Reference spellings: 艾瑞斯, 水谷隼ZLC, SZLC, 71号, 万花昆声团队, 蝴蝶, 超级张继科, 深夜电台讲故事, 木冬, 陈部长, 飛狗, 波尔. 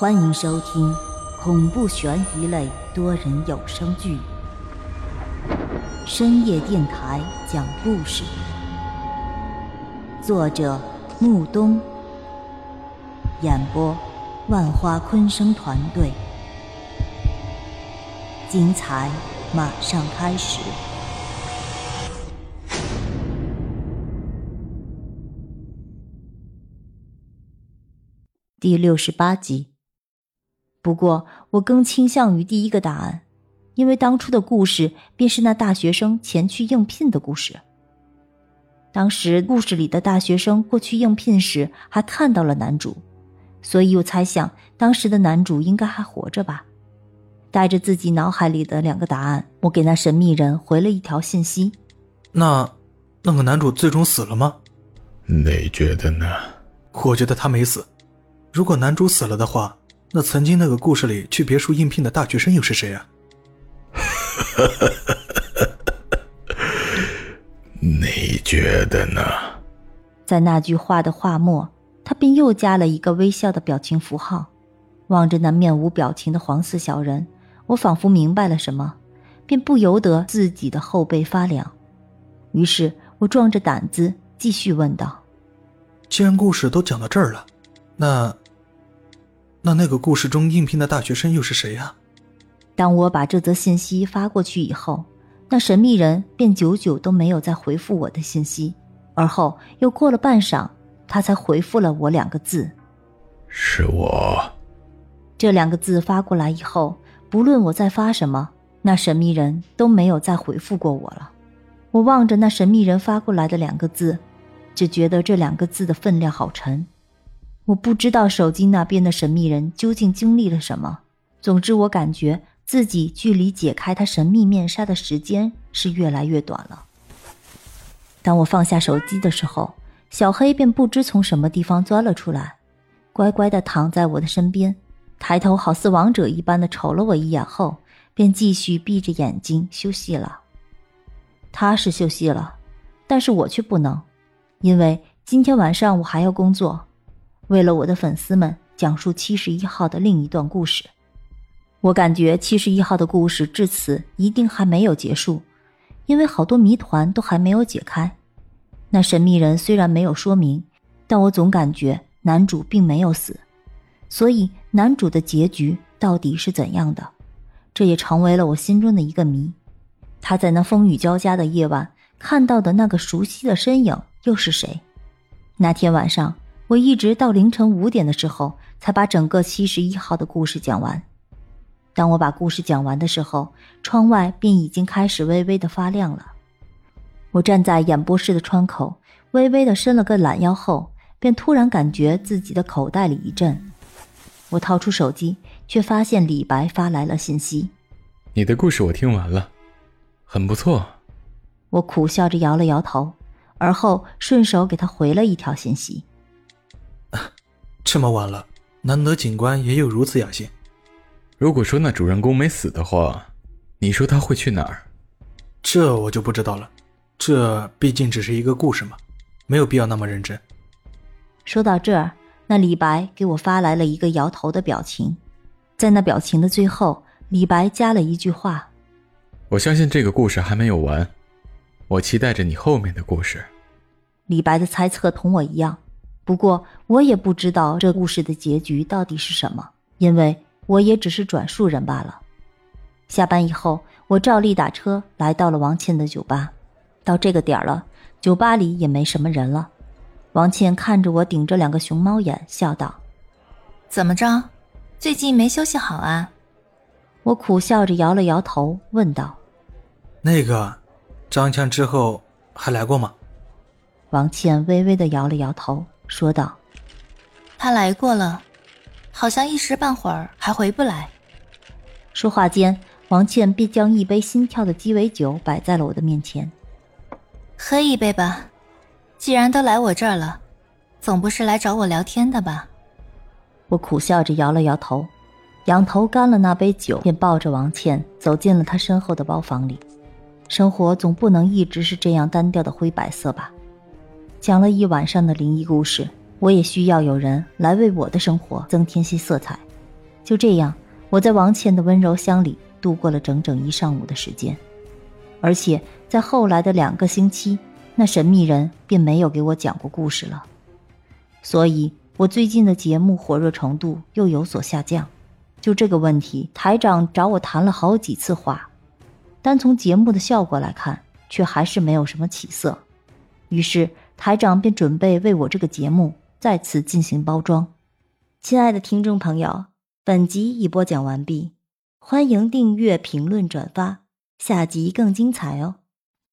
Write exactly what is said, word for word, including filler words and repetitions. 欢迎收听恐怖悬疑类多人有声剧《深夜电台讲故事》，作者木冬，演播万花昆声团队，精彩马上开始。第六十八集。不过我更倾向于第一个答案，因为当初的故事便是那大学生前去应聘的故事。当时故事里的大学生过去应聘时还看到了男主，所以我猜想当时的男主应该还活着吧。带着自己脑海里的两个答案，我给那神秘人回了一条信息。那那个男主最终死了吗？你觉得呢？我觉得他没死。如果男主死了的话，那曾经那个故事里去别墅应聘的大学生又是谁啊？你觉得呢？在那句话的话末，他便又加了一个微笑的表情符号。望着那面无表情的黄色小人，我仿佛明白了什么，便不由得自己的后背发凉。于是我壮着胆子继续问道：既然故事都讲到这儿了，那……那那个故事中应聘的大学生又是谁啊？当我把这则信息发过去以后，那神秘人便久久都没有再回复我的信息，而后又过了半晌，他才回复了我两个字：是我。这两个字发过来以后，不论我再发什么，那神秘人都没有再回复过我了。我望着那神秘人发过来的两个字，只觉得这两个字的分量好沉。我不知道手机那边的神秘人究竟经历了什么，总之我感觉自己距离解开他神秘面纱的时间是越来越短了。当我放下手机的时候，小黑便不知从什么地方钻了出来，乖乖地躺在我的身边，抬头好似王者一般地瞅了我一眼后，便继续闭着眼睛休息了。他是休息了，但是我却不能，因为今天晚上我还要工作，为了我的粉丝们讲述七十一号的另一段故事。我感觉七十一号的故事至此一定还没有结束，因为好多谜团都还没有解开。那神秘人虽然没有说明，但我总感觉男主并没有死，所以男主的结局到底是怎样的，这也成为了我心中的一个谜。他在那风雨交加的夜晚看到的那个熟悉的身影又是谁？那天晚上我一直到凌晨五点的时候才把整个七十一号的故事讲完。当我把故事讲完的时候，窗外便已经开始微微的发亮了。我站在演播室的窗口，微微的伸了个懒腰后，便突然感觉自己的口袋里一震。我掏出手机，却发现李白发来了信息：你的故事我听完了，很不错。我苦笑着摇了摇头，而后顺手给他回了一条信息。这么晚了，难得警官也有如此雅兴。如果说那主人公没死的话，你说他会去哪儿？这我就不知道了，这毕竟只是一个故事嘛，没有必要那么认真。说到这儿，那李白给我发来了一个摇头的表情，在那表情的最后，李白加了一句话：我相信这个故事还没有完，我期待着你后面的故事。李白的猜测同我一样，不过我也不知道这故事的结局到底是什么，因为我也只是转述人罢了。下班以后，我照例打车来到了王倩的酒吧。到这个点了，酒吧里也没什么人了。王倩看着我顶着两个熊猫眼笑道：怎么着，最近没休息好啊？我苦笑着摇了摇头问道：那个张强之后还来过吗？王倩微微地摇了摇头说道：他来过了，好像一时半会儿还回不来。说话间，王倩便将一杯心跳的鸡尾酒摆在了我的面前。喝一杯吧，既然都来我这儿了，总不是来找我聊天的吧？我苦笑着摇了摇头，仰头干了那杯酒，便抱着王倩走进了她身后的包房里。生活总不能一直是这样单调的灰白色吧。讲了一晚上的灵异故事，我也需要有人来为我的生活增添些色彩。就这样，我在王倩的温柔乡里度过了整整一上午的时间，而且在后来的两个星期，那神秘人便没有给我讲过故事了。所以我最近的节目火热程度又有所下降。就这个问题，台长找我谈了好几次话，单从节目的效果来看，却还是没有什么起色。于是台长便准备为我这个节目再次进行包装。亲爱的听众朋友，本集已播讲完毕，欢迎订阅、评论、转发，下集更精彩哦。